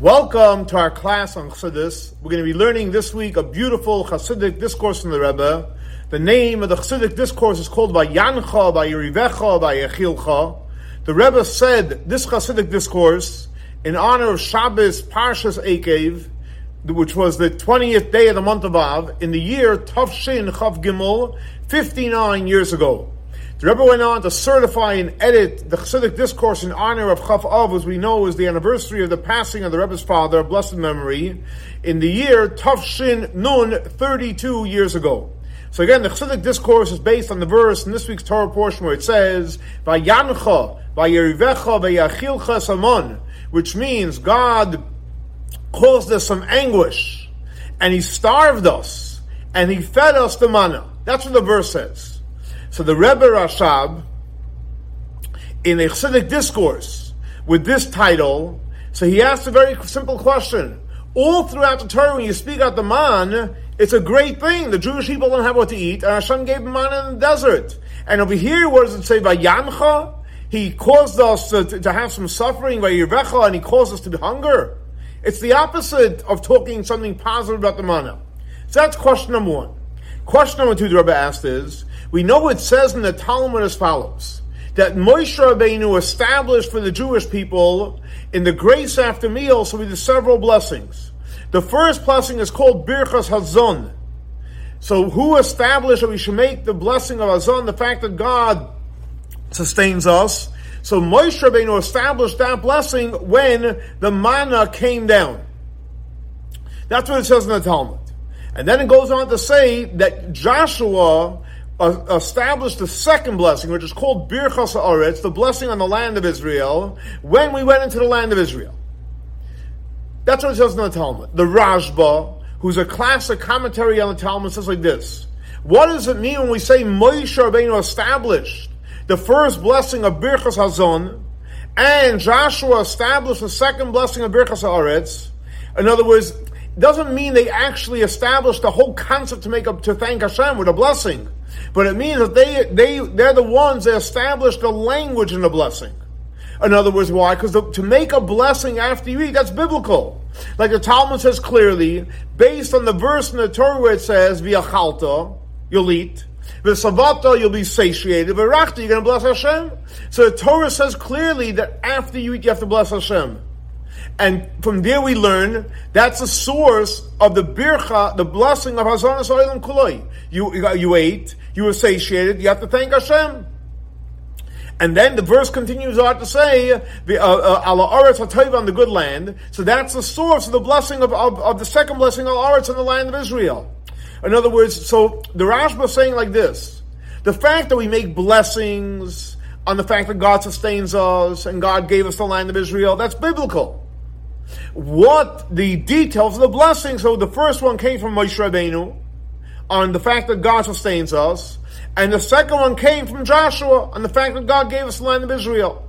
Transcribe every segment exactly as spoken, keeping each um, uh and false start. Welcome to our class on chassidus. We're going to be learning this week a beautiful chassidic discourse from the Rebbe. The name of the chassidic discourse is called Vayancha, Vayarivecha, Vayaachilcha. The Rebbe said this chassidic discourse in honor of Shabbos Parshas Ekev, which was the twentieth day of the month of Av, in the year Tavshin Chaf Gimel, fifty-nine years ago. The Rebbe went on to certify and edit the Chassidic discourse in honor of Chaf Av, as we know is the anniversary of the passing of the Rebbe's father, of blessed memory, in the year Tavshin Nun, thirty-two years ago. So again, the Chassidic discourse is based on the verse in this week's Torah portion where it says, Vayancha, Vayarivecha, Vayaachilcha Samon, which means God caused us some anguish, and He starved us, and He fed us the manna. That's what the verse says. So the Rebbe Rashab, in a Chassidic discourse with this title, so he asked a very simple question. All throughout the Torah, when you speak out the man, it's a great thing. The Jewish people don't have what to eat, and Hashem gave them manna in the desert. And over here, what does it say? Vayancha? He caused us to, to, to have some suffering, Vayirecha, and He caused us to be hunger. It's the opposite of talking something positive about the manna. So that's question number one. Question number two the Rebbe asked is, we know it says in the Talmud as follows, that Moshe Rabbeinu established for the Jewish people in the grace after meal, so we do several blessings. The first blessing is called Birchas Hazan. So who established that we should make the blessing of Hazan, the fact that God sustains us? So Moshe Rabbeinu established that blessing when the manna came down. That's what it says in the Talmud. And then it goes on to say that Joshua established the second blessing, which is called Birchas Haaretz, the blessing on the land of Israel, when we went into the land of Israel. That's what it says in the Talmud. The Rashba, who's a classic commentary on the Talmud, says like this, what does it mean when we say Moshe Rabbeinu established the first blessing of Birchas Hazon, and Joshua established the second blessing of Birchas Haaretz? In other words, it doesn't mean they actually established the whole concept to make up to thank Hashem with a blessing. But it means that they, they, they're the ones that established the language in the blessing. In other words, why? Because to make a blessing after you eat, that's biblical. Like the Talmud says clearly, based on the verse in the Torah where it says, V'achalta, you'll eat. V'savato, you'll be satiated. V'achalta, you're going to bless Hashem. So the Torah says clearly that after you eat, you have to bless Hashem. And from there we learn that's the source of the bircha, the blessing of Hazan Soilam Kuloi. You you ate, you were satiated, you have to thank Hashem. And then the verse continues out to say, Ala Aretz HaToiva, on the good land. So that's the source of the blessing of, of, of the second blessing, Ala Aretz, on the land of Israel. In other words, so the Rashba is saying like this, the fact that we make blessings on the fact that God sustains us and God gave us the land of Israel, that's biblical. What the details of the blessing? So the first one came from Moshe Rabbeinu on the fact that God sustains us, and the second one came from Joshua on the fact that God gave us the land of Israel.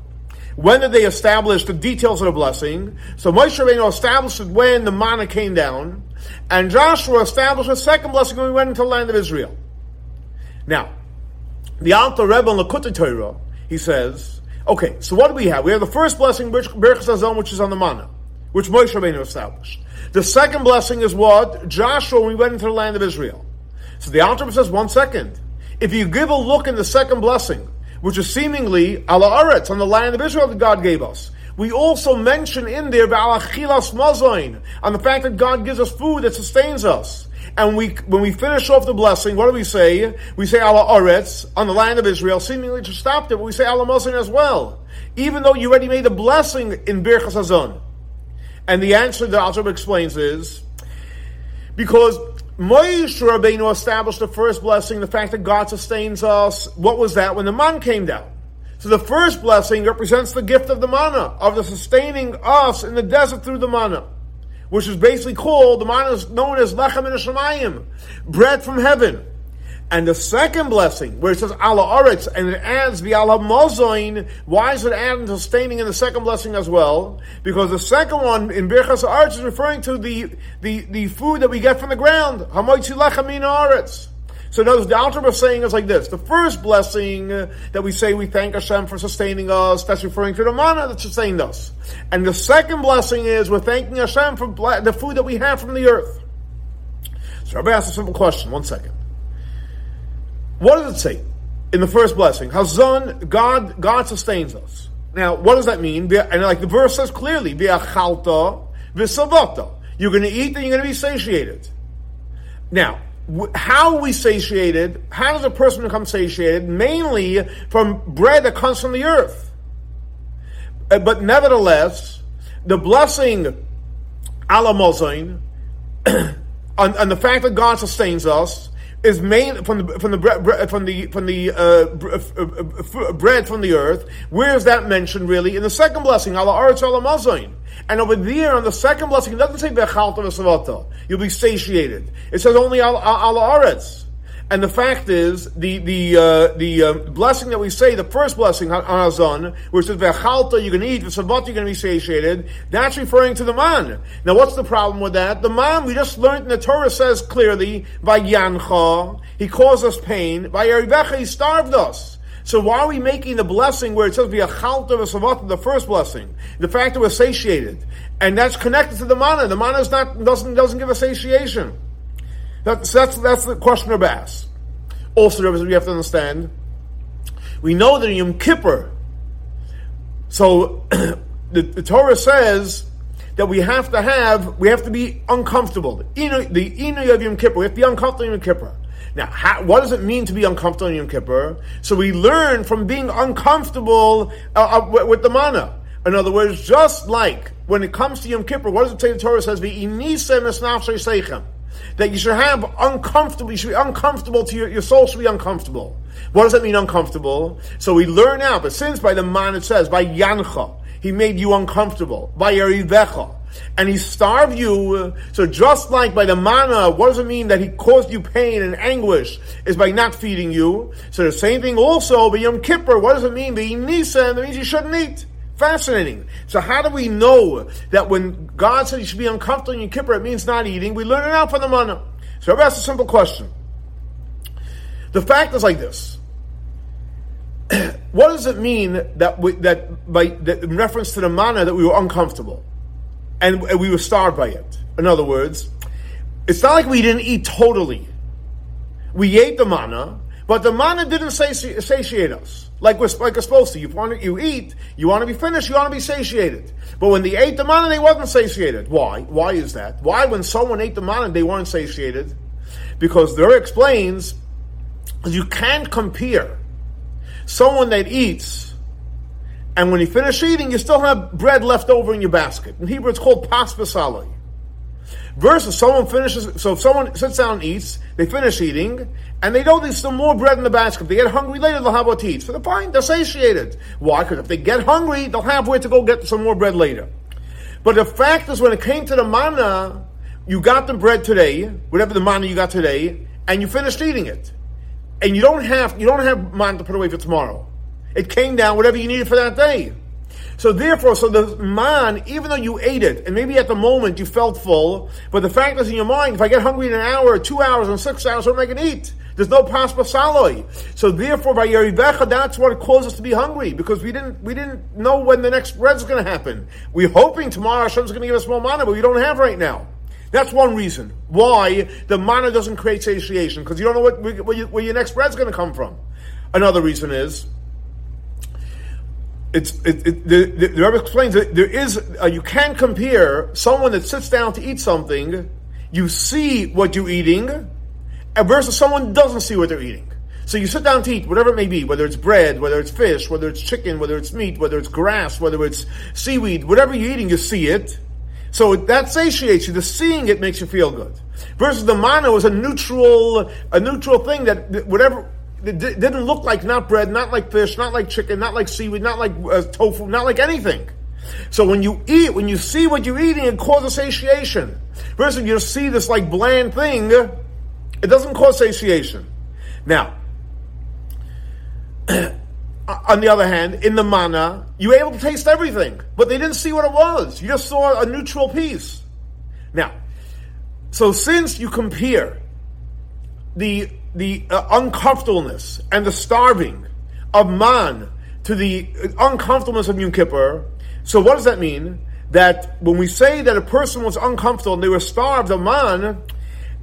When did they establish the details of the blessing? So Moshe Rabbeinu established it when the manna came down, and Joshua established the second blessing when we went into the land of Israel. Now, the Alter Rebbe in L'Kutei Torah, he says, okay, so what do we have? We have the first blessing, Birchas Hazon, which is on the manna, which Moshe Rabbeinu established. The second blessing is what? Joshua, when we went into the land of Israel. So the Alter Rebbe says, one second. If you give a look in the second blessing, which is seemingly Ala Aretz, on the land of Israel that God gave us, we also mention in there Vayachilas Mazoin, on the fact that God gives us food that sustains us. And we, when we finish off the blessing, what do we say? We say Ala Aretz, on the land of Israel, seemingly to stop there, but we say Ala Mazoin as well, even though you already made a blessing in Birchas Hazon. And the answer that Alter Rebbe explains is because Moshe Rabbeinu established the first blessing, the fact that God sustains us. What was that? When the manna came down. So the first blessing represents the gift of the manna, of the sustaining us in the desert through the manna, which is basically called, the manna is known as Lechem min Hashamayim, bread from heaven. And the second blessing, where it says Ala Aretz, and it adds V'ala Mozoin, why is it adding to sustaining in the second blessing as well? Because the second one in Birchas Aretz is referring to the, the, the food that we get from the ground. Hamoitzi Lechem min Haaretz. So notice the altar of saying is like this. The first blessing that we say we thank Hashem for sustaining us, that's referring to the manna that sustained us. And the second blessing is we're thanking Hashem for ble- the food that we have from the earth. So Rebbe asks a simple question. One second. What does it say in the first blessing? Hazan, God, God sustains us. Now, what does that mean? And like the verse says clearly, Vayaachilcha, V'savato. You're going to eat and you're going to be satiated. Now, how are we satiated? How does a person become satiated? Mainly from bread that comes from the earth. But nevertheless, the blessing ala mozain, on, on the fact that God sustains us, is made from the from the bread from the from the uh, bread from the earth. Where is that mentioned really? In the second blessing, ala aretz ala mazayin. And over there on the second blessing, it doesn't say v'achalta v'savato. You'll be satiated. It says only ala aretz. And the fact is, the the uh, the uh, blessing that we say, the first blessing on Hazan, which says v'achalta, you're going to eat, v'savato, you're going to be satiated. That's referring to the man. Now, what's the problem with that? The man we just learned in the Torah says clearly, Vayancha, he caused us pain. Vayarivecha, he starved us. So why are we making the blessing where it says v'achalta v'savato, the first blessing, the fact that we're satiated, and that's connected to the manna. The manna is not doesn't doesn't give us satiation. That's, that's, that's the question of Bass. Also, we have to understand, we know that in Yom Kippur, so the, the Torah says that we have to have, we have to be uncomfortable. The Inu of Yom Kippur, we have to be uncomfortable in Yom Kippur. Now, how, what does it mean to be uncomfortable in Yom Kippur? So we learn from being uncomfortable uh, uh, with the manna. In other words, just like when it comes to Yom Kippur, what does it say? The Torah says, "V'inisa misnafshei seichem." That you should have uncomfortable, you should be uncomfortable to your, your soul should be uncomfortable. What does that mean, uncomfortable? So we learn out, but since by the man it says, by Yancha, he made you uncomfortable, by Yarivecha, and he starved you. So just like by the manna, what does it mean that he caused you pain and anguish? Is by not feeding you. So the same thing also, by Yom Kippur, what does it mean? By Inisa, that means you shouldn't eat. Fascinating. So how do we know that when God said you should be uncomfortable in Yom Kippur, it means not eating? We learn it out from the manna. So I've asked a simple question. The fact is like this. What does it mean that we, that by that in reference to the manna that we were uncomfortable and we were starved by it? In other words, it's not like we didn't eat totally. We ate the manna, but the manna didn't sati- satiate us. Like we're, like we're supposed to. You want to, you eat, you want to be finished, you want to be satiated. But when they ate the manna, they wasn't satiated. Why? Why is that? Why when someone ate the manna, they weren't satiated? Because there explains, you can't compare someone that eats, and when you finish eating, you still have bread left over in your basket. In Hebrew, it's called pas v'salei. Versus someone finishes, so if someone sits down and eats, they finish eating, and they know there's still more bread in the basket. If they get hungry later, they'll have what to eat. So they're fine, they're satiated. Why? Because if they get hungry, they'll have where to go get some more bread later. But the fact is, when it came to the manna, you got the bread today, whatever the manna you got today, and you finished eating it. And you don't have, you don't have manna to put away for tomorrow. It came down, whatever you needed for that day. So therefore, so the man, even though you ate it, and maybe at the moment you felt full, but the fact is in your mind, if I get hungry in an hour, two hours, and six hours, what am I going to eat? There's no pas pasaloi. So therefore, by Yerivecha, that's what caused us to be hungry, because we didn't we didn't know when the next bread's going to happen. We're hoping tomorrow Hashem's going to give us more manna, but we don't have right now. That's one reason why the manna doesn't create satiation, because you don't know what where, you, where your next bread's going to come from. Another reason is, It's it, it, the, the, the Rebbe explains that there is uh, you can't compare someone that sits down to eat something, you see what you're eating, versus someone doesn't see what they're eating. So you sit down to eat whatever it may be, whether it's bread, whether it's fish, whether it's chicken, whether it's meat, whether it's grass, whether it's seaweed, whatever you're eating, you see it. So that satiates you. The seeing it makes you feel good. Versus the manna is a neutral, a neutral thing that, that whatever. It didn't look like not bread, not like fish, not like chicken, not like seaweed, not like uh, tofu, not like anything. So when you eat, when you see what you're eating, it causes satiation. Versus if you see this like bland thing, it doesn't cause satiation. Now, on the other hand, in the manna, you were able to taste everything, but they didn't see what it was. You just saw a neutral piece. Now, so since you compare the the uh, uncomfortableness and the starving of man to the uncomfortableness of Yom Kippur. So what does that mean? That when we say that a person was uncomfortable and they were starved of man,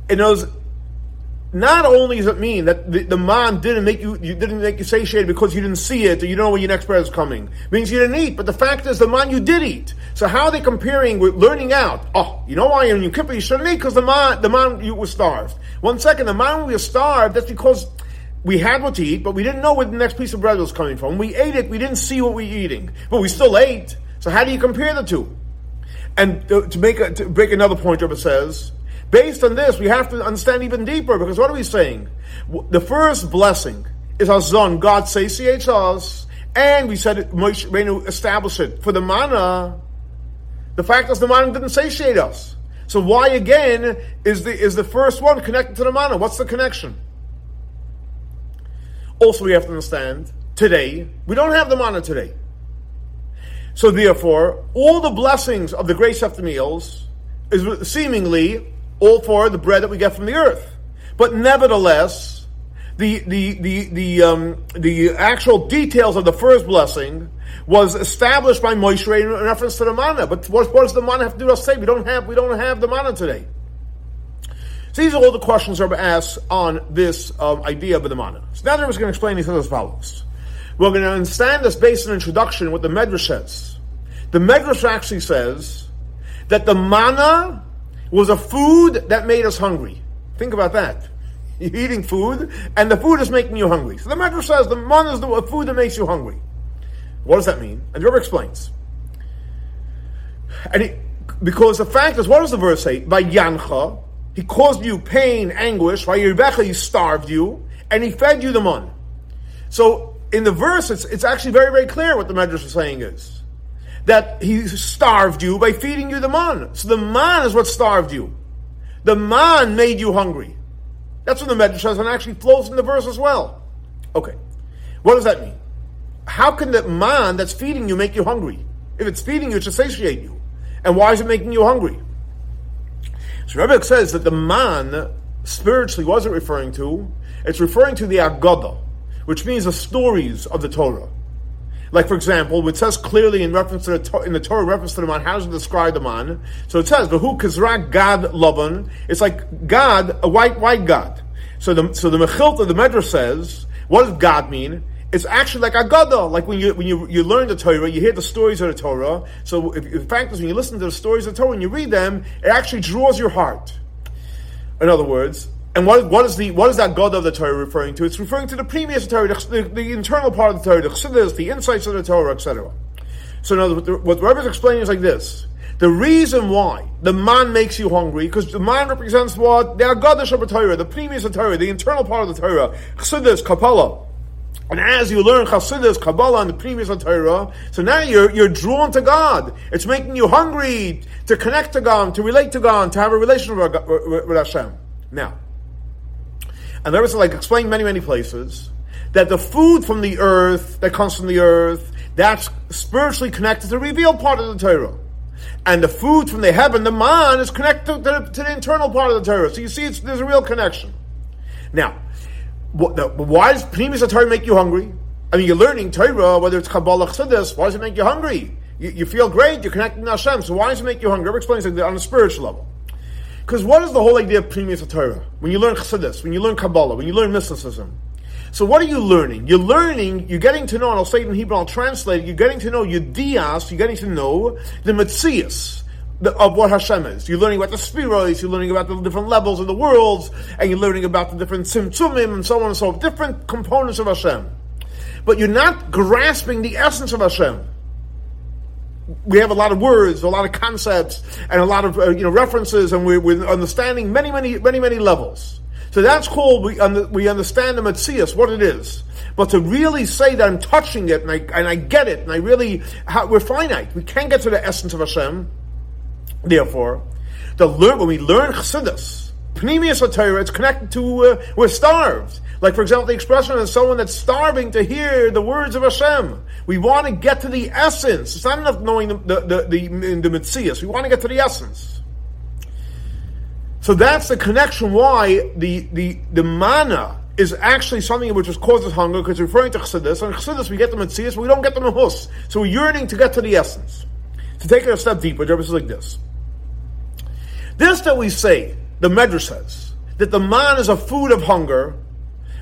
it knows, not only does it mean that the, the man didn't make you, you didn't make you satiated because you didn't see it or you don't know when your next prayer is coming. It means you didn't eat, but the fact is the man you did eat. So how are they comparing with learning out? Oh, you know why in Yom Kippur you shouldn't eat? Because the man, the man you were starved. One second, the man we were starved, that's because we had what to eat, but we didn't know where the next piece of bread was coming from. When we ate it, we didn't see what we were eating, but we still ate. So how do you compare the two? And to, to make a, to break another point, Rebbe says, based on this, we have to understand even deeper, because what are we saying? The first blessing is Hazan. God satiates us, and we said Moshe Rabbeinu established it. For the manna, the fact is the manna didn't satiate us. So why again is the is the first one connected to the manna? What's the connection? Also, we have to understand, today, we don't have the manna today. So therefore, all the blessings of the great Sefer meals is seemingly all for the bread that we get from the earth, but nevertheless, the the the the um, the actual details of the first blessing was established by Moshe Rabbeinu in reference to the manna. But what, what does the manna have to do with us today? We don't have we don't have the manna today. So these are all the questions Rebbe asks on this um, idea of the manna. So now Rebbe is going to explain these as follows. We're going to understand this based on an introduction what the Medrash says. The Medrash actually says that the manna was a food that made us hungry. Think about that. You're eating food, and the food is making you hungry. So the Medrash says the manna is the food that makes you hungry. What does that mean? And the Rebbe explains. And he, because the fact is, what does the verse say? Vayancha, he caused you pain, anguish. Vayarivecha, he starved you, and he fed you the manna. So in the verse, it's, it's actually very, very clear what the Medrash is saying is that he starved you by feeding you the man. So the man is what starved you. The man made you hungry. That's what the Medrash says, and actually flows in the verse as well. Okay, what does that mean? How can the man that's feeding you make you hungry? If it's feeding you, it should satiate you. And why is it making you hungry? So Rebbe says that the man, spiritually, what is it referring to? It's referring to the Agadah, which means the stories of the Torah. Like, for example, it says clearly in reference to the in the Torah reference to the man, how does it describe the man? So it says, "V'hu kizrak Gad lavan." It's like God, a white, white God. So the so the Mechilta, the Medrash says, what does God mean? It's actually like Agadah, like when you when you, you learn the Torah, you hear the stories of the Torah. So if, the fact is, when you listen to the stories of the Torah and you read them, it actually draws your heart. In other words. And what, what is the what is that God of the Torah referring to? It's referring to the previous Torah, the, the internal part of the Torah, the chassidus, the insights of the Torah, et cetera. So now, what the, what the Rebbe is explaining is like this: the reason why the man makes you hungry, because the man represents what the Agadah of the Torah, the previous Torah, the internal part of the Torah, chassidus, Kabbalah. And as you learn chassidus, Kabbalah, and the previous Torah, so now you're you're drawn to God. It's making you hungry to connect to God, to relate to God, to have a relationship with, with Hashem. Now. And there was like explained many, many places that the food from the earth that comes from the earth, that's spiritually connected to the revealed part of the Torah. And the food from the heaven, the man, is connected to the, to the internal part of the Torah. So you see, it's, there's a real connection. Now, what, the, why does Pneumis Torah make you hungry? I mean, you're learning Torah, whether it's Kabbalah, Chassidus, why does it make you hungry? You, you feel great, you're connecting to Hashem, so why does it make you hungry? It explains it on a spiritual level. Because what is the whole idea of Pneumis Torah? When you learn Chassidus, when you learn Kabbalah, when you learn mysticism. So what are you learning? You're learning, you're getting to know, and I'll say it in Hebrew, I'll translate it, you're getting to know your dias, you're getting to know the metzias of what Hashem is. You're learning about the spheros, you're learning about the different levels of the worlds, and you're learning about the different tzimtzumim, and so on and so forth, different components of Hashem. But you're not grasping the essence of Hashem. We have a lot of words, a lot of concepts, and a lot of uh, you know references, and we're, we're understanding many, many, many, many levels. So that's called we un- we understand the metzias, what it is. But to really say that I'm touching it and I and I get it and I really how, we're finite. We can't get to the essence of Hashem. Therefore, the learn when we learn chassidus, pnimius haTorah, it's connected to uh, we're starved. Like, for example, the expression of someone that's starving to hear the words of Hashem. We want to get to the essence. It's not enough knowing the the the, the, the metzias. We want to get to the essence. So that's the connection why the the, the manna is actually something which causes hunger, because it's referring to chassidus, and chassidus we get them in tzias, but we don't get them in hus. So we're yearning to get to the essence. To take it a step deeper, Rebbe says like this. This that we say, the Medrash says, that the man is a food of hunger,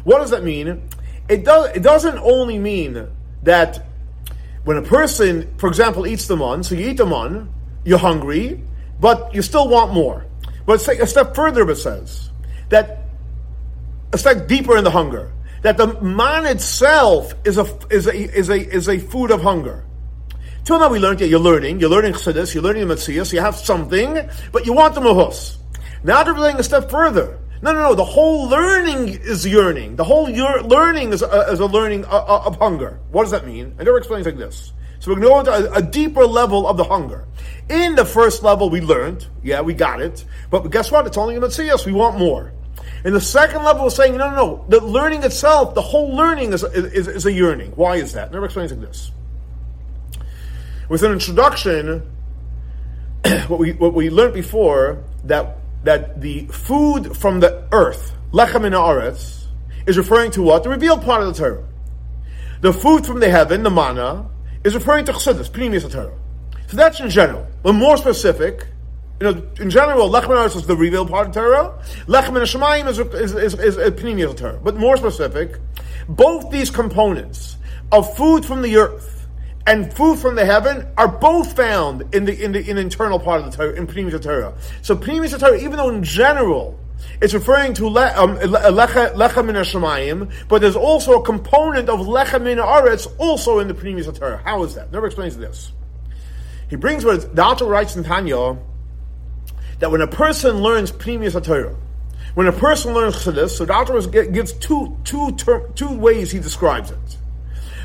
what does that mean? It, does, it doesn't only mean that when a person, for example, eats the man, so you eat the man, you're hungry, but you still want more. But it's like a step further, it says, that a step deeper in the hunger, that the man itself is a is a is a is a food of hunger. Till now we learned that you're learning, you're learning chassidus, you're learning the metzias, you have something, but you want the mahus. Now they're going a step further. No, no, no. The whole learning is yearning. The whole year, learning is a, is a learning of, of hunger. What does that mean? And it explains like this. So we're going to go into a, a deeper level of the hunger. In the first level, we learned, yeah, we got it. But guess what? It's only a metzias. We want more. In the second level, we're saying, no, no, no. The learning itself, the whole learning is is, is a yearning. Why is that? And it explains like this. With an introduction, what we what we learned before that. That the food from the earth, lechem min haaretz, is referring to what? The revealed part of the Torah. The food from the heaven, the manna, is referring to chassidus, pnimius Torah. So that's in general. But more specific, you know, in general, lechem min haaretz is the revealed part of the Torah. Lechem min hashamayim is is is, is pnimius Torah. But more specific, both these components of food from the earth and food from the heaven are both found in the in the in the internal part of the Torah, in Pnimius Torah. So Pnimius Torah, even though in general it's referring to le, um, lecha, lecha min hashamayim, but there's also a component of lecha min haaretz also in the Pnimius Torah. How is that? Never explains this. He brings what the author writes in Tanya that when a person learns Pnimius Torah, when a person learns chassidus, so the author gives two two ter- two ways he describes it.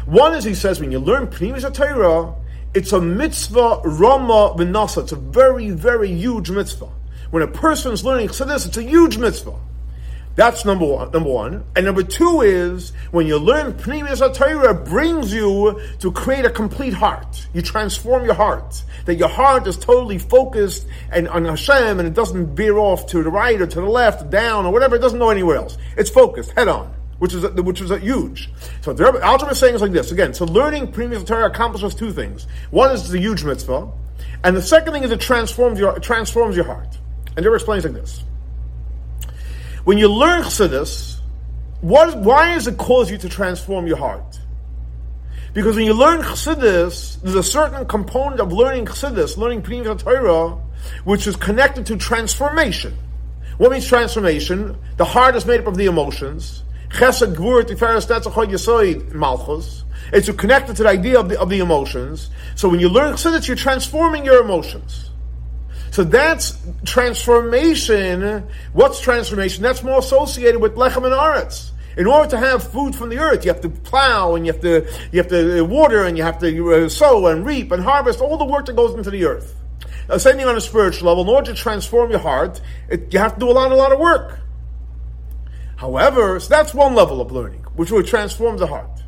One is, he says, when you learn Pnimius Torah, it's a mitzvah rama v'nasa. It's a very, very huge mitzvah. When a person's learning chassidus, it's a huge mitzvah. That's number one. Number one, and number two is when you learn Pnimius Torah, it brings you to create a complete heart. You transform your heart. That your heart is totally focused and on Hashem, and it doesn't veer off to the right or to the left, or down or whatever. It doesn't go anywhere else. It's focused, head on. Which is which is huge. So the Alter Rebbe is saying is like this again. So learning Pnimius Torah accomplishes two things. One is the huge mitzvah, and the second thing is it transforms your it transforms your heart. And the Rebbe explains like this: when you learn chassidus, what why does it cause you to transform your heart? Because when you learn chassidus, there's a certain component of learning chassidus, learning Pnimius Torah, which is connected to transformation. What means transformation? The heart is made up of the emotions. Chesed, Gvur, Tiferes, Netzachot, Yesoid, Malchus. It's connected to the idea of the, of the emotions. So when you learn chassidus, you're transforming your emotions. So that's transformation. What's transformation? That's more associated with lechem and aretz. In order to have food from the earth, you have to plow, and you have to you have to water, and you have to sow and reap and harvest. All the work that goes into the earth. The same thing on a spiritual level. In order to transform your heart, it, you have to do a lot, a lot of work. However, so that's one level of learning, which will transform the heart.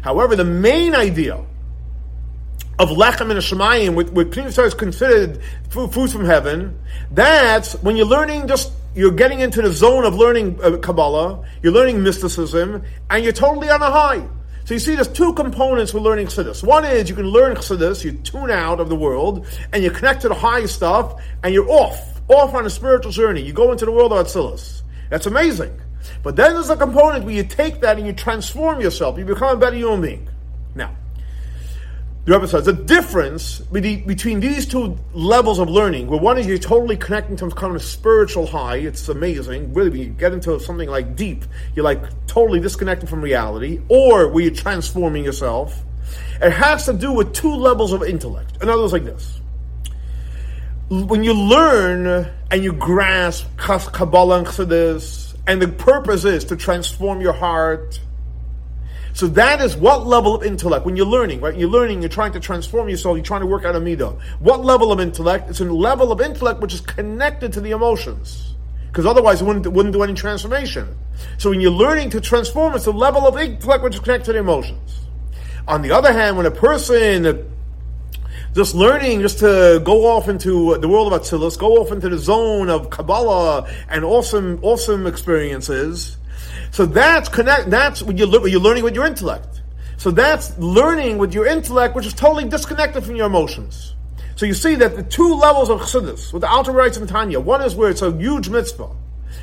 However, the main idea of lechem and hashamayim, with with Pnimius Torah is considered food, food from heaven, that's when you're learning, just you're getting into the zone of learning uh, Kabbalah, you're learning mysticism, and you're totally on a high. So you see, there's two components with learning chassidus. One is you can learn chassidus, you tune out of the world, and you connect to the high stuff, and you're off, off on a spiritual journey. You go into the world of Atzilus. That's amazing. But then there's a component where you take that and you transform yourself. You become a better human being. Now, the Rebbe says the difference between these two levels of learning, where one is you're totally connecting to some kind of spiritual high. It's amazing. Really, when you get into something like deep, you're like totally disconnected from reality, or where you're transforming yourself. It has to do with two levels of intellect. In other words, like this. When you learn and you grasp Kabbalah and Chassidus, and the purpose is to transform your heart. So that is what level of intellect. When you're learning, right? You're learning, you're trying to transform yourself, you're trying to work out a midah. What level of intellect? It's a level of intellect which is connected to the emotions. Because otherwise it wouldn't, wouldn't do any transformation. So when you're learning to transform, it's a level of intellect which is connected to the emotions. On the other hand, when a person just learning, just to go off into the world of Atzilus, go off into the zone of Kabbalah and awesome, awesome experiences. So that's connect. That's what you're, what you're learning with your intellect. So that's learning with your intellect, which is totally disconnected from your emotions. So you see that the two levels of chassidus, with the Alter Rebbe and Tanya, one is where it's a huge mitzvah,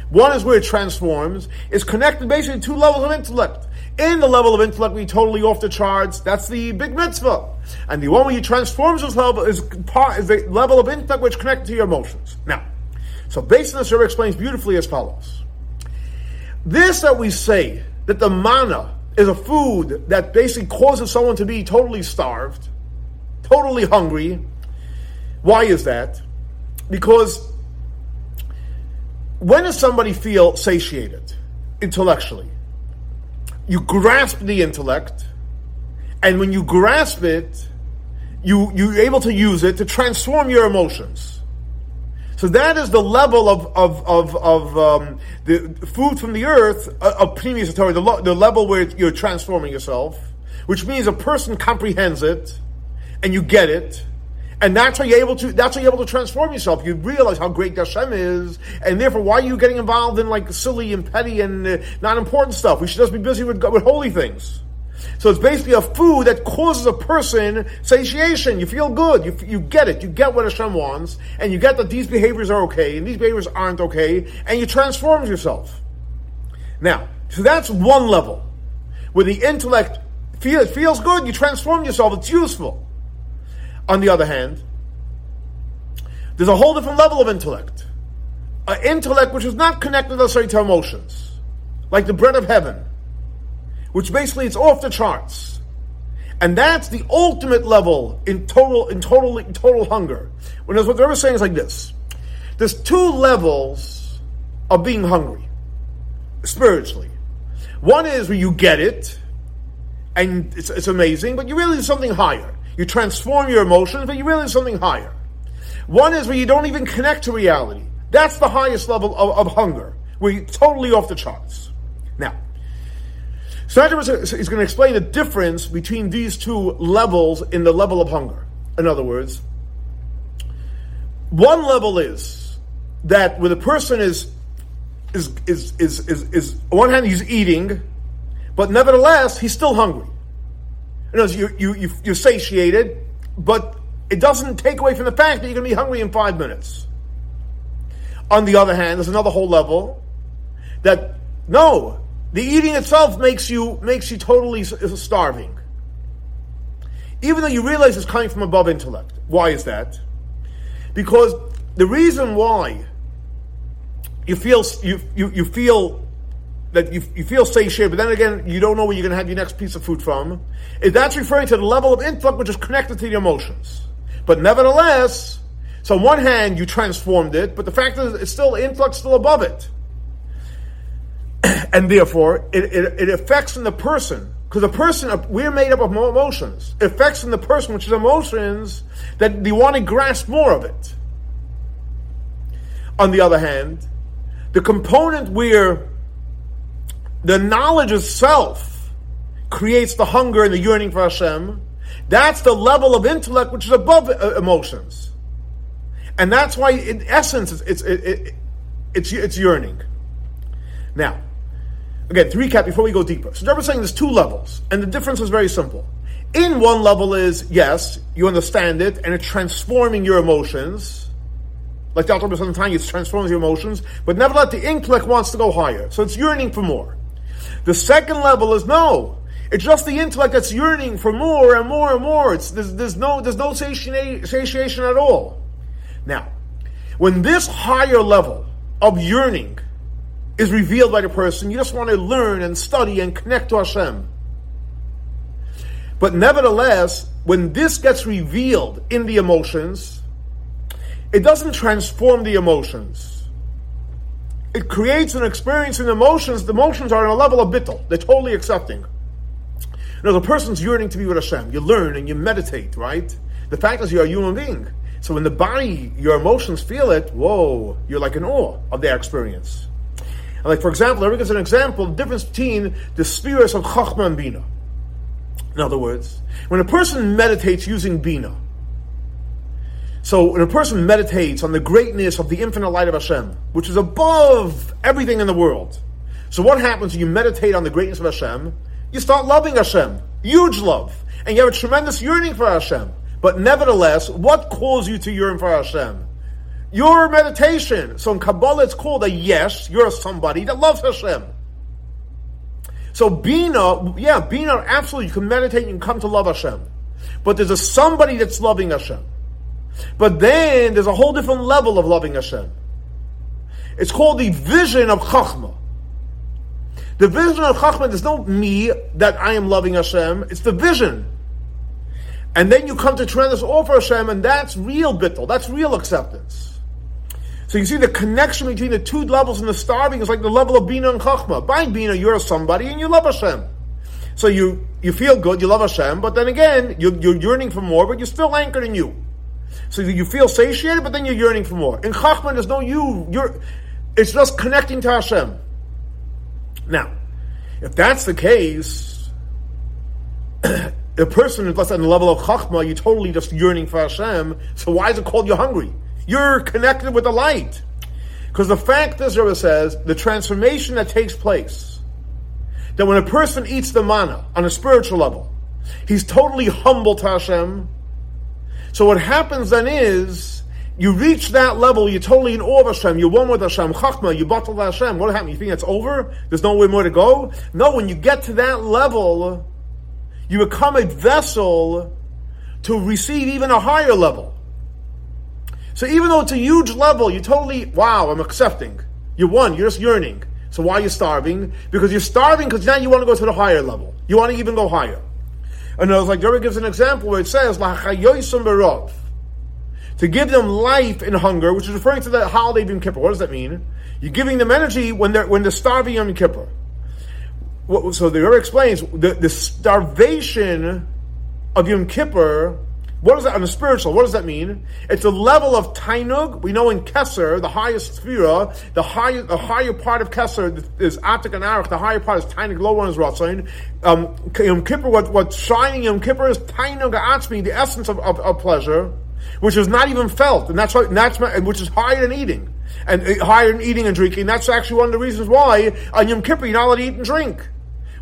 one is where it transforms, is connected basically to two levels of intellect. In the level of intellect, we totally off the charts. That's the big mitzvah. And the one where you transforms this level is part is the level of intellect which connected to your emotions. Now, so based on this, Rebbe explains beautifully as follows. This that we say, that the manna is a food that basically causes someone to be totally starved, totally hungry. Why is that? Because when does somebody feel satiated intellectually? You grasp the intellect, and when you grasp it, you, you're able to use it to transform your emotions. So that is the level of of of, of um, the food from the earth of Pnimius Torah, the, lo- the level where you're transforming yourself, which means a person comprehends it, and you get it. And that's how you're able to. That's how you're able to transform yourself. You realize how great Hashem is, and therefore, why are you getting involved in like silly and petty and uh, not important stuff? We should just be busy with with holy things. So it's basically a food that causes a person satiation. You feel good. You you get it. You get what Hashem wants, and you get that these behaviors are okay and these behaviors aren't okay, and you transform yourself. Now, so that's one level where the intellect feels feels good. You transform yourself. It's useful. On the other hand, there's a whole different level of intellect. An intellect which is not connected necessarily to emotions. Like the bread of heaven. Which basically it's off the charts. And that's the ultimate level in total in total, in total hunger. When what they're saying is like this. There's two levels of being hungry. Spiritually. One is where you get it. And it's, it's amazing. But you really do something higher. You transform your emotions, but you realize something higher. One is where you don't even connect to reality. That's the highest level of, of hunger, where you're totally off the charts. Now, Sandra is going to explain the difference between these two levels in the level of hunger. In other words, one level is that where the person is, is, is, is, is, is, is on one hand he's eating, but nevertheless he's still hungry. In other words, you, you, you, you're satiated, but it doesn't take away from the fact that you're going to be hungry in five minutes. On the other hand, there's another whole level that, no, the eating itself makes you makes you totally starving. Even though you realize it's coming from above intellect. Why is that? Because the reason why you feel you you, you feel that you, you feel satiated, but then again, you don't know where you're going to have your next piece of food from. If that's referring to the level of intellect which is connected to the emotions. But nevertheless, so on one hand, you transformed it, but the fact is, it's still intellect, still above it. And therefore, it, it, it affects in the person, because the person, we're made up of emotions. It affects in the person, which is emotions, that they want to grasp more of it. On the other hand, the component where the knowledge itself creates the hunger and the yearning for Hashem. That's the level of intellect which is above emotions, and that's why, in essence, it's it's it, it's, it's yearning. Now, again, to recap before we go deeper. So, Rebbe's saying there's two levels, and the difference is very simple. In one level is yes, you understand it, and it's transforming your emotions. Like the Alter Rebbe time, it transforms your emotions, but nevertheless, the intellect wants to go higher, so it's yearning for more. The second level is no. It's just the intellect that's yearning for more and more and more. It's, there's, there's no there's no satiation, satiation at all. Now, when this higher level of yearning is revealed by the person, you just want to learn and study and connect to Hashem. But nevertheless, when this gets revealed in the emotions, it doesn't transform the emotions. It creates an experience in emotions. The emotions are on a level of bittul. They're totally accepting. You know, the person's yearning to be with Hashem. You learn and you meditate, right? The fact is you're a human being. So when the body, your emotions feel it, whoa, you're like in awe of their experience. And like, for example, Eric gives an example, the difference between the spheres of Chochmah and Bina. In other words, when a person meditates using Bina, so when a person meditates on the greatness of the infinite light of Hashem, which is above everything in the world, So what happens when you meditate on the greatness of Hashem? You start loving Hashem. Huge love. And you have a tremendous yearning for Hashem. But nevertheless, what calls you to yearn for Hashem? Your meditation. So in Kabbalah it's called a yesh. You're somebody that loves Hashem. So Bina, yeah, Bina, absolutely, you can meditate and come to love Hashem. But there's a somebody that's loving Hashem. But then there's a whole different level of loving Hashem. It's called the vision of Chochmah. The vision of Chochmah, there's no me that I am loving Hashem. It's the vision. And then you come to tremendous awe for Hashem, and that's real bittul. That's real acceptance. So you see the connection between the two levels in the starving is like the level of Bina and Chochmah. By Bina, you're somebody and you love Hashem. So you, you feel good, you love Hashem, but then again, you're, you're yearning for more, but you're still anchored in you. So you feel satiated, but then you're yearning for more. In Chochmah, there's no you. You're, it's just connecting to Hashem. Now, if that's the case, the person is less on the level of Chochmah, you're totally just yearning for Hashem, so why is it called you're hungry? You're connected with the light. Because the fact is, Rebbe says, the transformation that takes place, that when a person eats the manna on a spiritual level, he's totally humble to Hashem. So what happens then is, you reach that level, you're totally in awe of Hashem, you're one with Hashem, Chochmah, you bottle Hashem. What happened? You think that's over? There's nowhere more to go? No, when you get to that level, you become a vessel to receive even a higher level. So even though it's a huge level, you're totally, wow, I'm accepting. You're one, you're just yearning. So why are you starving? Because you're starving because now you want to go to the higher level. You want to even go higher. And it's like, Rebbe gives an example where it says, L'chayosim berov, to give them life in hunger, which is referring to the holiday of Yom Kippur. What does that mean? You're giving them energy when they're when they're starving Yom Kippur. So the Rebbe explains, the, the starvation of Yom Kippur, what is that on the spiritual? What does that mean? It's a level of Tainug. We know in Kesser, the highest sphere, the higher the higher part of Kesser is Atik and Arach. The higher part is Tainug. Low one is Ratzain. Um, Yom Kippur. What what's shining Yom Kippur is Tainug Atzmi, the essence of, of, of pleasure, which is not even felt, and that's why, and that's my, which is higher than eating, and uh, higher than eating and drinking. That's actually one of the reasons why on Yom Kippur you're not allowed to eat and drink.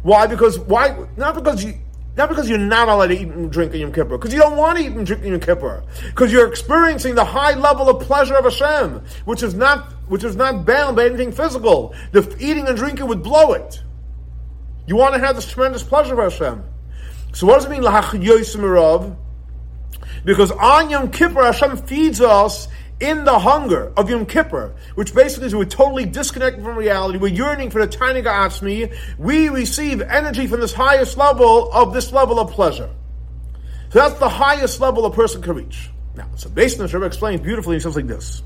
Why? Because why? Not because you. Not because you're not allowed to eat and drink in Yom Kippur, because you don't want to eat and drink in Yom Kippur, because you're experiencing the high level of pleasure of Hashem, which is not which is not bound by anything physical. The eating and drinking would blow it. You want to have this tremendous pleasure of Hashem. So what does it mean, l'chayosim berov? Because on Yom Kippur, Hashem feeds us in the hunger of Yom Kippur, which basically is we're totally disconnected from reality, we're yearning for the Tainug Atzmi, we receive energy from this highest level of this level of pleasure. So that's the highest level a person can reach. Now, so based on this, Rebbe explains beautifully in something like this.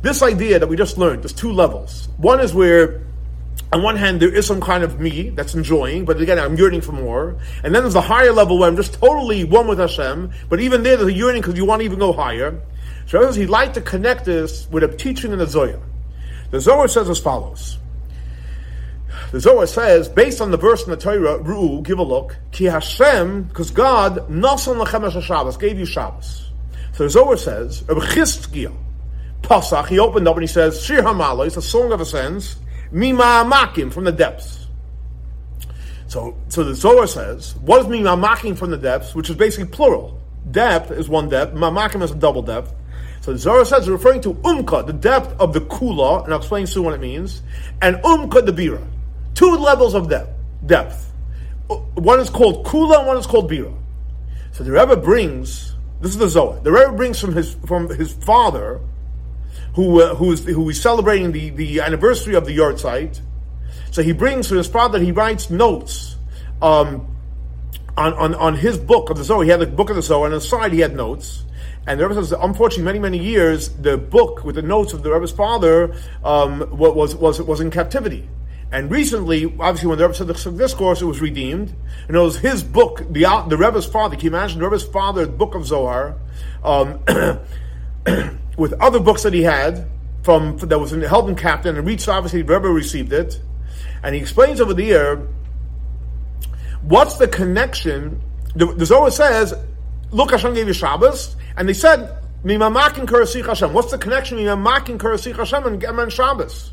This idea that we just learned, there's two levels. One is where, on one hand, there is some kind of me that's enjoying, but again, I'm yearning for more. And then there's the higher level where I'm just totally one with Hashem, but even there, there's a yearning because you want to even go higher. So he'd like to connect this with a teaching in the Zohar. The Zohar says as follows. The Zohar says, based on the verse in the Torah, Ru'u, give a look, Ki Hashem, because God, Nasan Lechem Asher Shabbos, gave you Shabbos. So the Zohar says, B'chizkiya, Pasach, he opened up and he says, Shir HaMalah, it's a song of ascents, Mima'amakim, from the depths. So, so the Zohar says, what is Mima'amakim from the depths, which is basically plural. Depth is one depth, Ma'amakim is a double depth. So the Zohar says, referring to Umka, the depth of the Kula, and I'll explain soon what it means, and Umka the Bira. Two levels of depth. depth. One is called Kula, and one is called Bira. So the Rebbe brings, this is the Zohar, the Rebbe brings from his from his father, who uh, who is who is celebrating the, the anniversary of the yard site. So he brings from his father, he writes notes um, on, on, on his book of the Zohar. He had the book of the Zohar, and on the side he had notes. And the Rebbe says, unfortunately, many, many years, the book with the notes of the Rebbe's father um, was, was, was in captivity. And recently, obviously, when the Rebbe said the discourse, it was redeemed. And it was his book, the, the Rebbe's father. Can you imagine the Rebbe's father, the book of Zohar, um, with other books that he had from that was in, held in captivity, and reached, obviously, the Rebbe received it. And he explains over the year, what's the connection? The, the Zohar says, look, Hashem gave you Shabbos. And they said, Mima'amakim Kurasich Hashem. What's the connection between Mima'amakim Kurasich Hashem and Shabbos?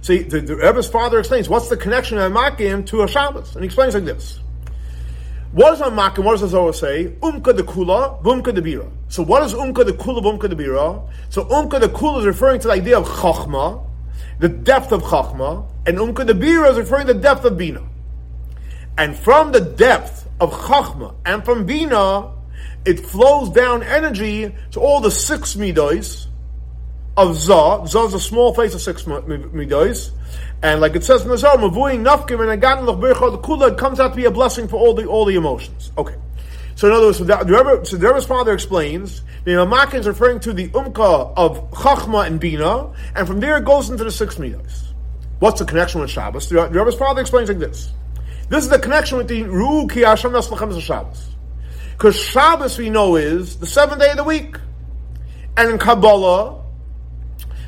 See, the, the Rebbe's father explains, what's the connection of Ma'amakim to a Shabbos? And he explains like this. What is Ma'amakim? What does the Zohar say? Umka the Kula, Umka the Bina. So what is Umka the Kula, Umka the Bina? So Umka the Kula is referring to the idea of Chochmah, the depth of Chochmah, and Umka the Bina is referring to the depth of Bina. And from the depth of Chochmah and from Bina, it flows down energy to all the six midos of Zohar. Zohar is a small place of six midos. And like it says in the Zohar, it comes out to be a blessing for all the all the emotions. Okay. So in other words, so the Rebbe's so the father explains, the Mima'amakim is referring to the Umka of Chochmah and Bina, and from there it goes into the six midos. What's the connection with Shabbos? The Rebbe's father explains like this. This is the connection with the Ru'u Ki Hashem Naslachem is Shabbos. Because Shabbos, we know, is the seventh day of the week. And in Kabbalah,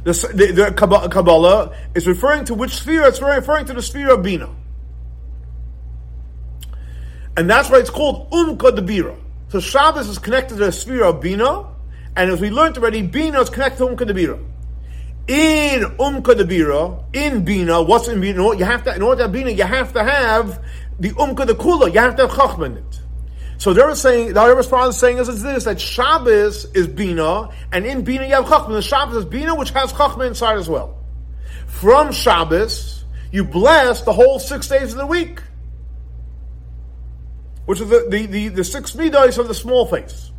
the, the, the Kabbalah is referring to which sphere? It's referring to the sphere of Bina. And that's why it's called Umka de Bira. So Shabbos is connected to the sphere of Bina. And as we learned already, Bina is connected to Umka de Bira. In Umka de Bira, in Bina, what's in Bina? You have to, in order to have Bina, you have to have the Umka de Kula. You have to have Chochmah in it. So they're saying, the Rebbe's father is saying is, is this, that Shabbos is Bina, and in Bina you have Chochmah. The Shabbos is Bina, which has Chochmah inside as well. From Shabbos, you bless the whole six days of the week, which is the, the, the, the six midos of the small face.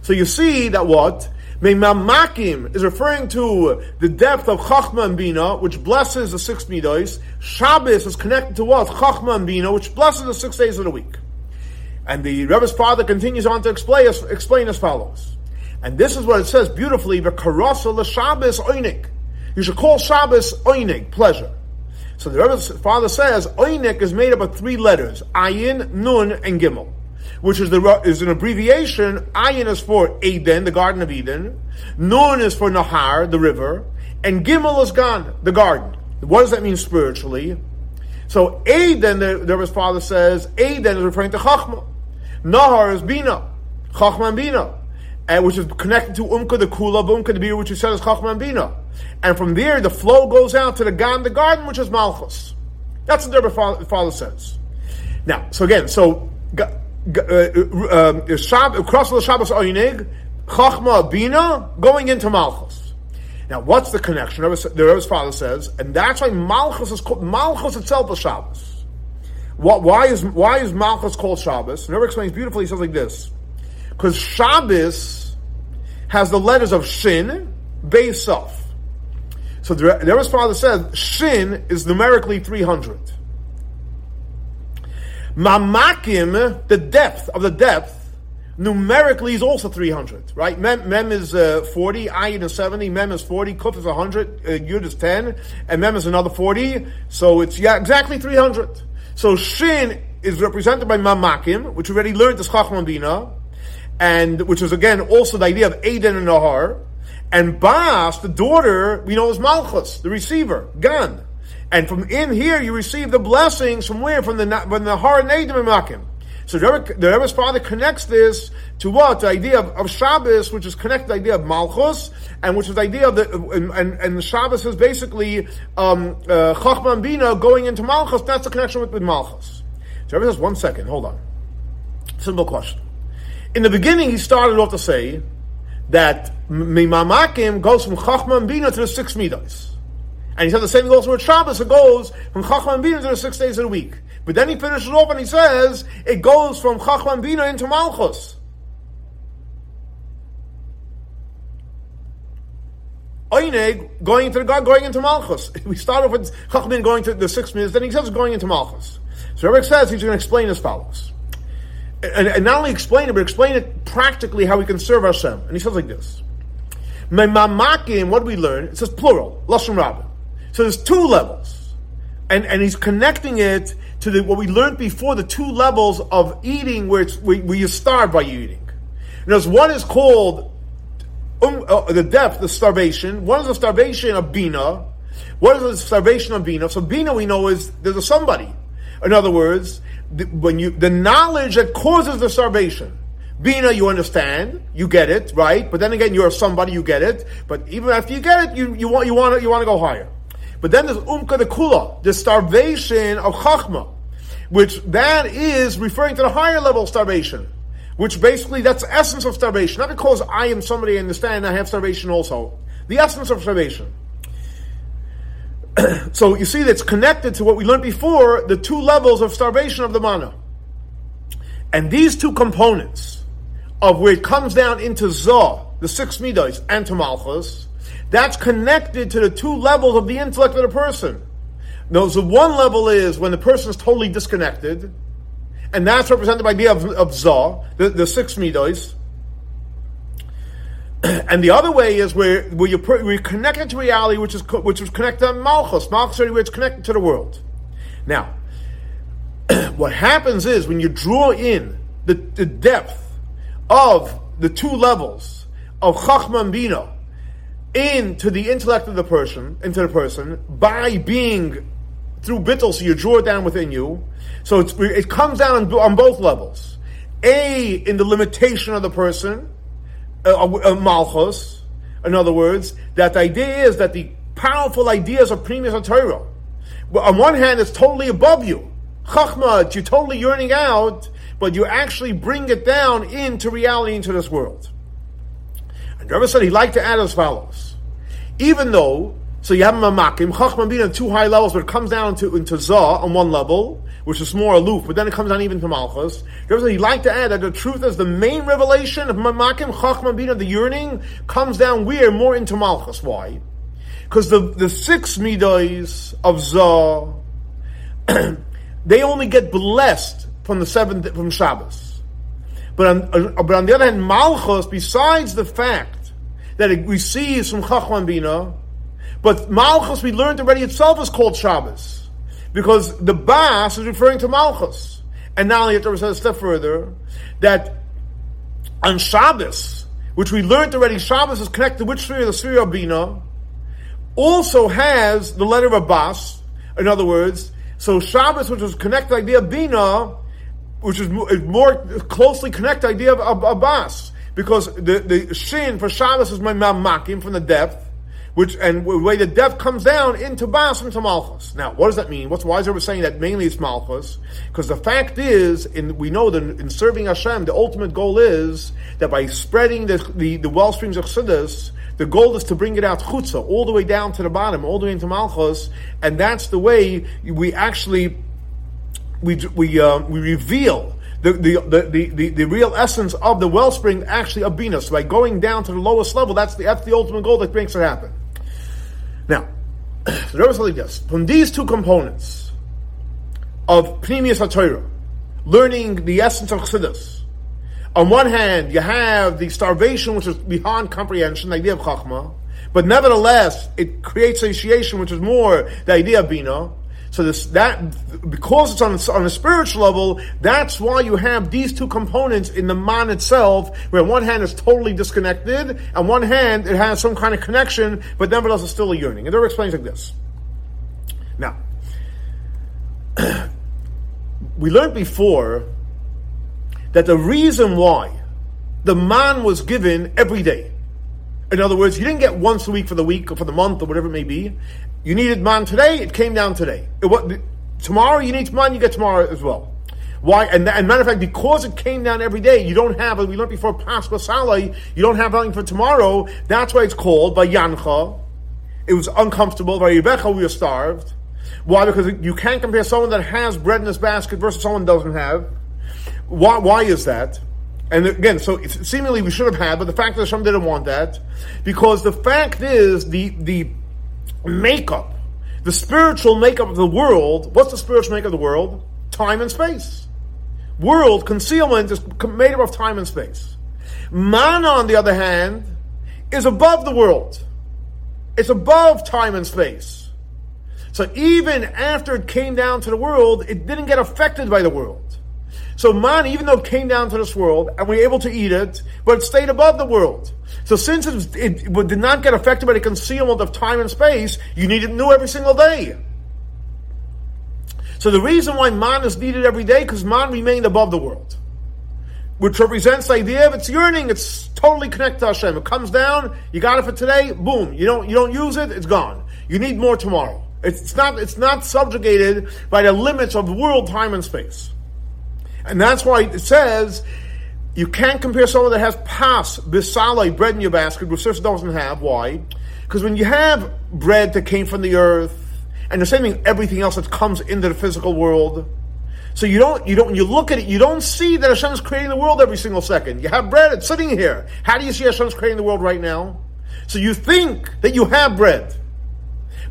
So you see that what? Mima'amakim is referring to the depth of Chochmah and Bina, which blesses the six midos. Shabbos is connected to what? Chochmah and Bina, which blesses the six days of the week. And the Rebbe's father continues on to explain, explain as follows. And this is what it says beautifully, V'karasa l'Shabbos oinik. You should call Shabbos oinik, pleasure. So the Rebbe's father says, oinik is made up of three letters, ayin, nun, and gimel, which is the is an abbreviation. Ayin is for Eden, the Garden of Eden. Nun is for Nahar, the river. And gimel is Gan, the garden. What does that mean spiritually? So Eden, the, the Rebbe's father says, Eden is referring to Chochmah. Nahar is Bina, Chochmah and Bina, and which is connected to Umka the Kula, Umka the Bir, which you said is Chochmah and Bina. And from there, the flow goes out to the Gan, the garden, which is Malchus. That's what the father, father says. Now, so again, so across the Shabbos Oinig, Chochmah Bina, going into Malchus. Now, what's the connection? The Rebbe's father says, and that's why Malchus is called Malchus itself is Shabbos. What, why is why is Malchus called Shabbos? The Rebbe explains beautifully. He says like this, because Shabbos has the letters of Shin, Beis, Saf. So the Rebbe's father says Shin is numerically three hundred. Ma'amakim, the depth of the depth, numerically is also three hundred. Right? Mem, mem is uh, forty, Ayin is seventy, Mem is forty, Kuf is a hundred, uh, Yud is ten, and Mem is another forty. So it's yeah, exactly three hundred. So Shin is represented by Ma'amakim, which we already learned is Chochmah Bina, and which is again also the idea of Eden and Nahar. And Bas, the daughter, we know is Malchus, the receiver, Gan. And from in here you receive the blessings from where? From the from the Nahar and Eden and Ma'amakim. So the Rebbe, the Rebbe's father connects this to what? The idea of, of Shabbos, which is connected to the idea of Malchus, and which is the idea of the, and, and, and Shabbos is basically, um, uh, Chochmah and Bina going into Malchus. That's the connection with, with Malchus. So everybody says, one second, hold on. Simple question. In the beginning, he started off to say that Mima'amakim goes from Chochmah and Bina to the six midos. And he said the same goes with Shabbos. It goes from Chochmah and Bina to the six days of the week. But then he finishes off and he says, it goes from Chochmah and Bina into Malchus. Oineg, going into the God, going into Malchus. We start off with Chochmah Bina going to the six minutes, then he says going into Malchus. So Rebbe says he's going to explain as follows. And, and not only explain it, but explain it practically how we can serve Hashem. And he says like this. Mima'amakim, what do we learn? It says plural, Lashon Rabbah. So there's two levels, and and he's connecting it to the, what we learned before, the two levels of eating, where it's where, where you starve by eating. Notice one is called um, uh, the death, the starvation. One is the starvation of Bina. What is the starvation of Bina? So Bina we know is there's a somebody. In other words, the, when you the knowledge that causes the starvation. Bina, you understand, you get it, right? But then again, you're somebody, you get it. But even after you get it, you you want you want to, you want to go higher. But then there's Umka the Kula, the starvation of Chochmah, which that is referring to the higher level of starvation, which basically that's the essence of starvation. Not because I am somebody I understand I have starvation also. The essence of starvation. So you see that's connected to what we learned before, the two levels of starvation of the manna. And these two components of where it comes down into Zohar, the six midos, and to Malchus, that's connected to the two levels of the intellect of the person. Now, so one level is when the person is totally disconnected, and that's represented by the of, of Zohar, the, the six midos. And the other way is where, where you're, per, where you're connected to reality, which is which is connected to Malchus. Malchus is where it's connected to the world. Now, what happens is when you draw in the, the depth of the two levels of Chochmah and Bina into the intellect of the person, into the person by being through bittul, so you draw it down within you. So it's, it comes down on, on both levels. A in the limitation of the person. Uh, uh, Malchus, in other words, that the idea is that the powerful ideas of Primus and Torah, on one hand, it's totally above you. Chochmah, you're totally yearning out, but you actually bring it down into reality, into this world. And Rebbe said he'd like to add as follows. Even though, so you have Mima'amakim, Chochmah being on two high levels, but it comes down to, into Zohar on one level, which is more aloof, but then it comes down even to Malchus. He'd like to add that the truth is the main revelation of Mima'amakim, Chochmah being on the yearning, comes down where? More into Malchus. Why? Because the, the six midos of Zohar, they only get blessed from the seventh, from Shabbos. But on, but on the other hand, Malchus, besides the fact that it receives from Chochmah and Bina, but Malchus, we learned already itself, is called Shabbos. Because the Bas is referring to Malchus. And now you have to refer a step further, that on Shabbos, which we learned already, Shabbos is connected to which sphere? The sphere of Bina. Also has the letter of Bas. In other words, so Shabbos, which is connected to the idea of Bina, which is more closely connected to the idea of, of, of Bas. Because the, the Shin for Shabbos is Mima'amakim, from the depth. Which and the way the depth comes down into Bas, into Malchus. Now, what does that mean? What's why is there saying that mainly it's Malchus? Because the fact is, in we know that in serving Hashem, the ultimate goal is that by spreading the the, the well streams of chassidus, the goal is to bring it out chutza, all the way down to the bottom, all the way into Malchus, and that's the way we actually we we uh, we reveal The the, the, the the real essence of the wellspring, actually of Bina. So by going down to the lowest level, that's the that's the ultimate goal that makes it happen. Now, so notice like this: from these two components of Pnimius HaTorah, learning the essence of chassidus, on one hand you have the starvation, which is beyond comprehension, the idea of Chochmah, but nevertheless it creates satiation, which is more the idea of Bina. So this, that, because it's on, on a spiritual level, that's why you have these two components in the man itself, where one hand is totally disconnected, and one hand it has some kind of connection, but nevertheless it's still a yearning. And they're explained like this. Now, we learned before that the reason why the man was given every day, in other words, you didn't get once a week for the week or for the month or whatever it may be. You needed man today, it came down today. It, what, tomorrow, you need man, you get tomorrow as well. Why? And, and matter of fact, because it came down every day, you don't have, we learned before, Pascha Salai, you don't have anything for tomorrow. That's why it's called Vayancha. It was uncomfortable. Vayarivecha, we were starved. Why? Because you can't compare someone that has bread in his basket versus someone that doesn't have. Why, why is that? And again, so it's, seemingly we should have had, but the fact that Hashem didn't want that, because the fact is, the the makeup, the spiritual makeup of the world, what's the spiritual makeup of the world? Time and space. World, concealment, is made up of time and space. Manna, on the other hand, is above the world. It's above time and space. So even after it came down to the world, it didn't get affected by the world. So man, even though it came down to this world, and we were able to eat it, but it stayed above the world. So since it, was, it, it did not get affected by the concealment of time and space, you need it new every single day. So the reason why man is needed every day, because man remained above the world. Which represents the idea of its yearning, it's totally connected to Hashem. It comes down, you got it for today, boom. You don't, you don't use it, it's gone. You need more tomorrow. It's not, it's not subjugated by the limits of world, time, and space. And that's why it says you can't compare someone that has pas, bisalei, bread in your basket, which Sirsa doesn't have. Why? Because when you have bread that came from the earth, and the same thing, everything else that comes into the physical world, so you don't, you don't, when you look at it, you don't see that Hashem is creating the world every single second. You have bread, it's sitting here. How do you see Hashem's creating the world right now? So you think that you have bread.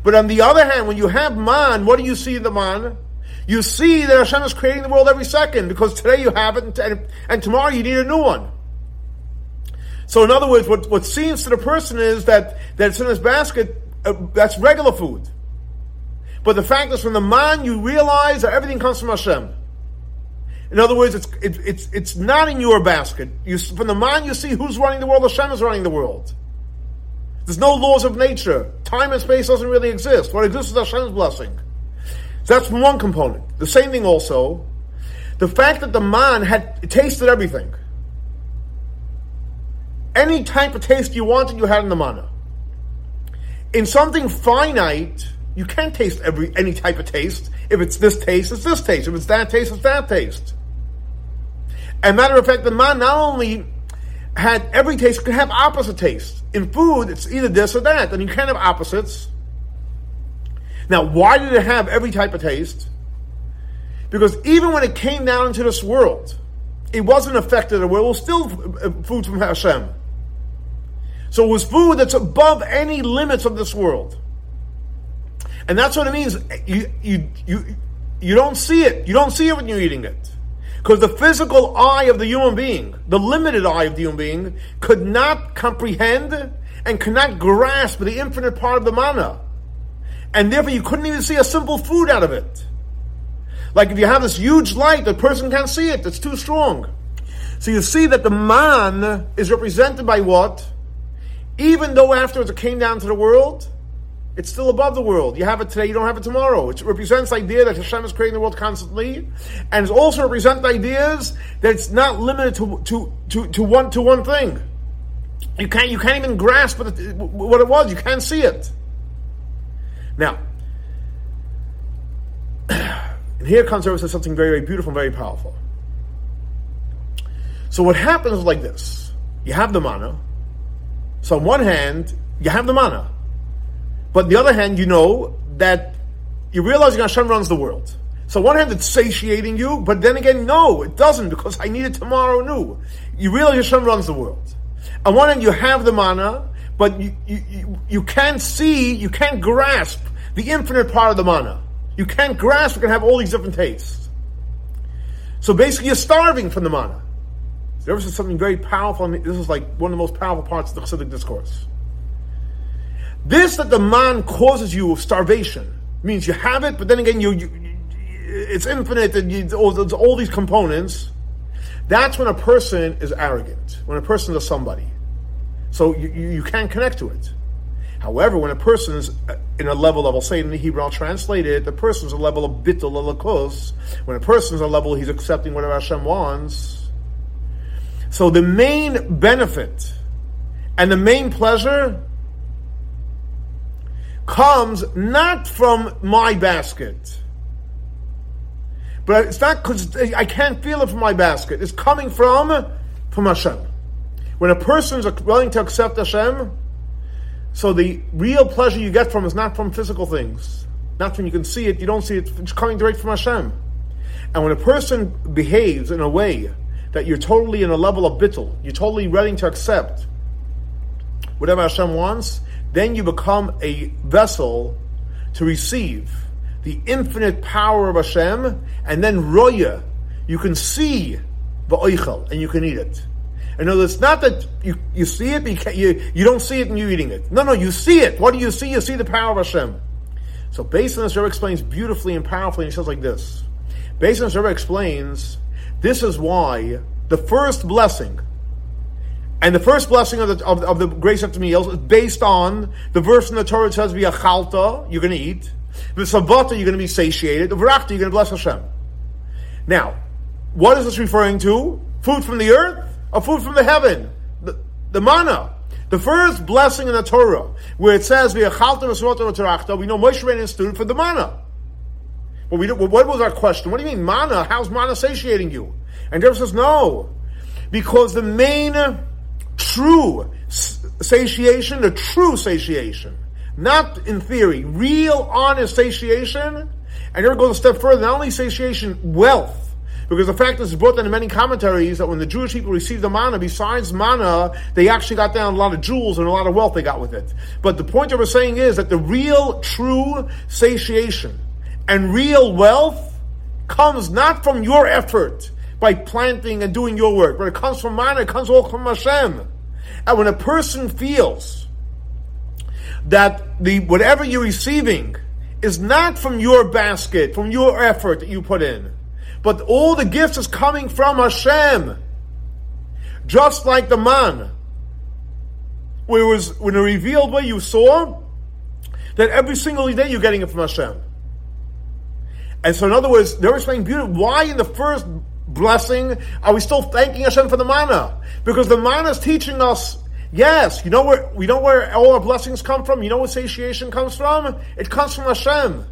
But on the other hand, when you have man, what do you see in the man? You see that Hashem is creating the world every second, because today you have it, and, and, and tomorrow you need a new one. So in other words, what, what seems to the person is that, that it's in his basket, uh, that's regular food. But the fact is, from the man, you realize that everything comes from Hashem. In other words, it's it, it's it's not in your basket. You, from the man, you see who's running the world. Hashem is running the world. There's no laws of nature. Time and space doesn't really exist. What exists is Hashem's blessing. So that's one component. The same thing also, the fact that the man had tasted everything. Any type of taste you wanted, you had in the manna. In something finite, you can't taste every any type of taste. If it's this taste, it's this taste. If it's that taste, it's that taste. And matter of fact, the man not only had every taste, could have opposite tastes. In food, it's either this or that, and you can't have opposites. Now, why did it have every type of taste? Because even when it came down into this world, it wasn't affected. It was still food from Hashem. So it was food that's above any limits of this world. And that's what it means. You you you you don't see it. You don't see it when you're eating it. Because the physical eye of the human being, the limited eye of the human being, could not comprehend and could not grasp the infinite part of the manna. And therefore you couldn't even see a simple food out of it. Like if you have this huge light, the person can't see it. It's too strong. So you see that the man is represented by what? Even though afterwards it came down to the world, it's still above the world. You have it today, you don't have it tomorrow. It represents the idea that Hashem is creating the world constantly, and it also represents ideas that it's not limited to to, to, to one to one thing. You can't you can't even grasp what it, what it was. You can't see it. Now, and here comes over to something very very beautiful, and very powerful. So what happens is like this: you have the manna. So on one hand, you have the manna. But on the other hand, you know that you realize Hashem runs the world. So on one hand, it's satiating you, but then again, no, it doesn't, because I need it tomorrow new. You realize Hashem runs the world. On one hand, you have the manna, but you, you, you can't see, you can't grasp the infinite part of the manna. You can't grasp, you can have all these different tastes. So basically, you're starving from the manna. There is something very powerful, and this is like one of the most powerful parts of the Chassidic discourse. This that the man causes you of starvation means you have it, but then again, you, you it's infinite, and you, it's all these components. That's when a person is arrogant, when a person is somebody. So you, you can't connect to it. However, when a person is in a level of, I'll say it in the Hebrew, I'll translate it, the person's a level of bitul alakos. When a person's a level, he's accepting whatever Hashem wants. So the main benefit and the main pleasure comes not from my basket, but it's not because I can't feel it from my basket. It's coming from from Hashem. When a person is willing to accept Hashem, so the real pleasure you get from is not from physical things, not when you can see it, you don't see it. It's coming direct from Hashem. And when a person behaves in a way that you're totally in a level of bittul, you're totally willing to accept whatever Hashem wants, then you become a vessel to receive the infinite power of Hashem, and then roya, you can see v'oichel, and you can eat it. And no, it's not that you, you see it, but you, can't, you, you don't see it and you're eating it. No, no, you see it. What do you see? You see the power of Hashem. So based on this, Rebbe explains beautifully and powerfully, and he says like this. Based on this, Rebbe explains, this is why the first blessing, and the first blessing of the of, of the grace after meals is based on the verse in the Torah that says, Vayachilcha, you're going to eat. V'savato, you're going to be satiated. V'achalta, you're going to bless Hashem. Now, what is this referring to? Food from the earth or food from the heaven? The, the manna. The first blessing in the Torah, where it says, V'achalta V'savato V'terachta, we know Moshe Rabbeinu instituted for the manna. But we don't, what was our question? What do you mean manna? How's manna satiating you? And Rebbe says, no. Because the main true satiation, the true satiation, not in theory, real, honest satiation, and Rebbe goes a step further, not only satiation, wealth. Because the fact is brought down in many commentaries that when the Jewish people received the manna, besides manna, they actually got down a lot of jewels and a lot of wealth they got with it. But the point that we're saying is that the real, true satiation and real wealth comes not from your effort by planting and doing your work, but it comes from manna, it comes all from Hashem. And when a person feels that the whatever you're receiving is not from your basket, from your effort that you put in, but all the gifts is coming from Hashem. Just like the man. Where it was, when it revealed what you saw, that every single day you're getting it from Hashem. And so in other words, they're explaining beautiful, why in the first blessing are we still thanking Hashem for the manna? Because the manna is teaching us, yes, you know where, we know where all our blessings come from? You know where satiation comes from? It comes from Hashem.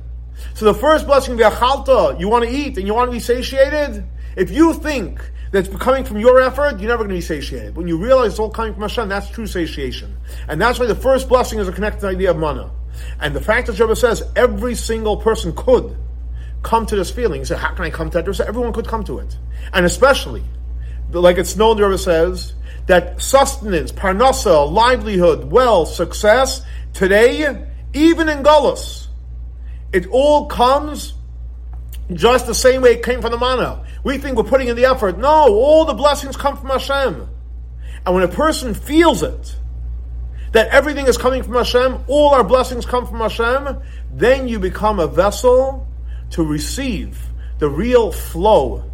So the first blessing, V'achalta, you want to eat and you want to be satiated? If you think that's coming from your effort, you're never going to be satiated. When you realize it's all coming from Hashem, that's true satiation. And that's why the first blessing is a connected idea of manna. And the fact that Rebbe says every single person could come to this feeling. He said, how can I come to that? Everyone could come to it. And especially, like it's known, Rebbe says, that sustenance, parnasa, livelihood, wealth, success, today, even in Golus, it all comes just the same way it came from the manna. We think we're putting in the effort. No, all the blessings come from Hashem. And when a person feels it, that everything is coming from Hashem, all our blessings come from Hashem, then you become a vessel to receive the real flow,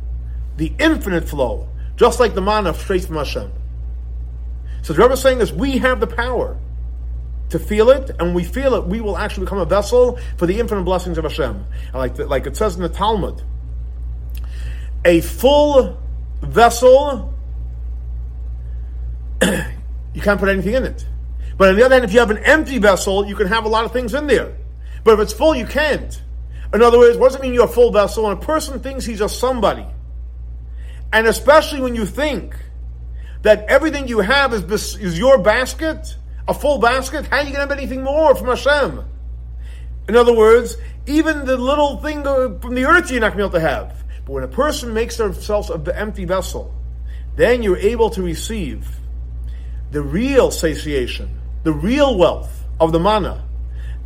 the infinite flow, just like the manna straight from Hashem. So the Rebbe is saying is we have the power to feel it, and when we feel it, we will actually become a vessel for the infinite blessings of Hashem. And like, the, like it says in the Talmud, a full vessel, you can't put anything in it. But on the other hand, if you have an empty vessel, you can have a lot of things in there. But if it's full, you can't. In other words, what does it mean you're a full vessel? When a person thinks he's just somebody, and especially when you think that everything you have is, bes- is your basket, a full basket, how are you going to have anything more from Hashem? In other words, even the little thing from the earth you're not going to be able to have. But when a person makes themselves an empty vessel, then you're able to receive the real satiation, the real wealth of the manna.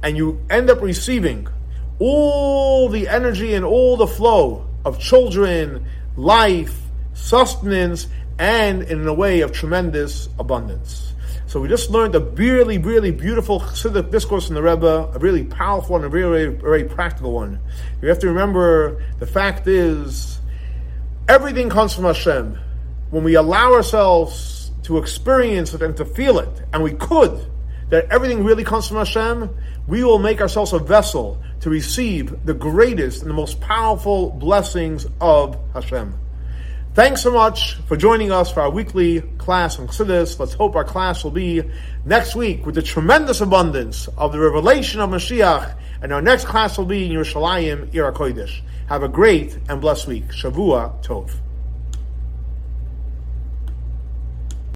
And you end up receiving all the energy and all the flow of children, life, sustenance, and in a way of tremendous abundance. So we just learned a really, really beautiful chassidic discourse from the Rebbe, a really powerful one, a really, very practical one. You have to remember, the fact is, everything comes from Hashem. When we allow ourselves to experience it and to feel it, and we could, that everything really comes from Hashem, we will make ourselves a vessel to receive the greatest and the most powerful blessings of Hashem. Thanks so much for joining us for our weekly class on chassidus. Let's hope our class will be next week with the tremendous abundance of the revelation of Mashiach. And our next class will be in Yerushalayim, Ir HaKodesh. Have a great and blessed week. Shavua Tov.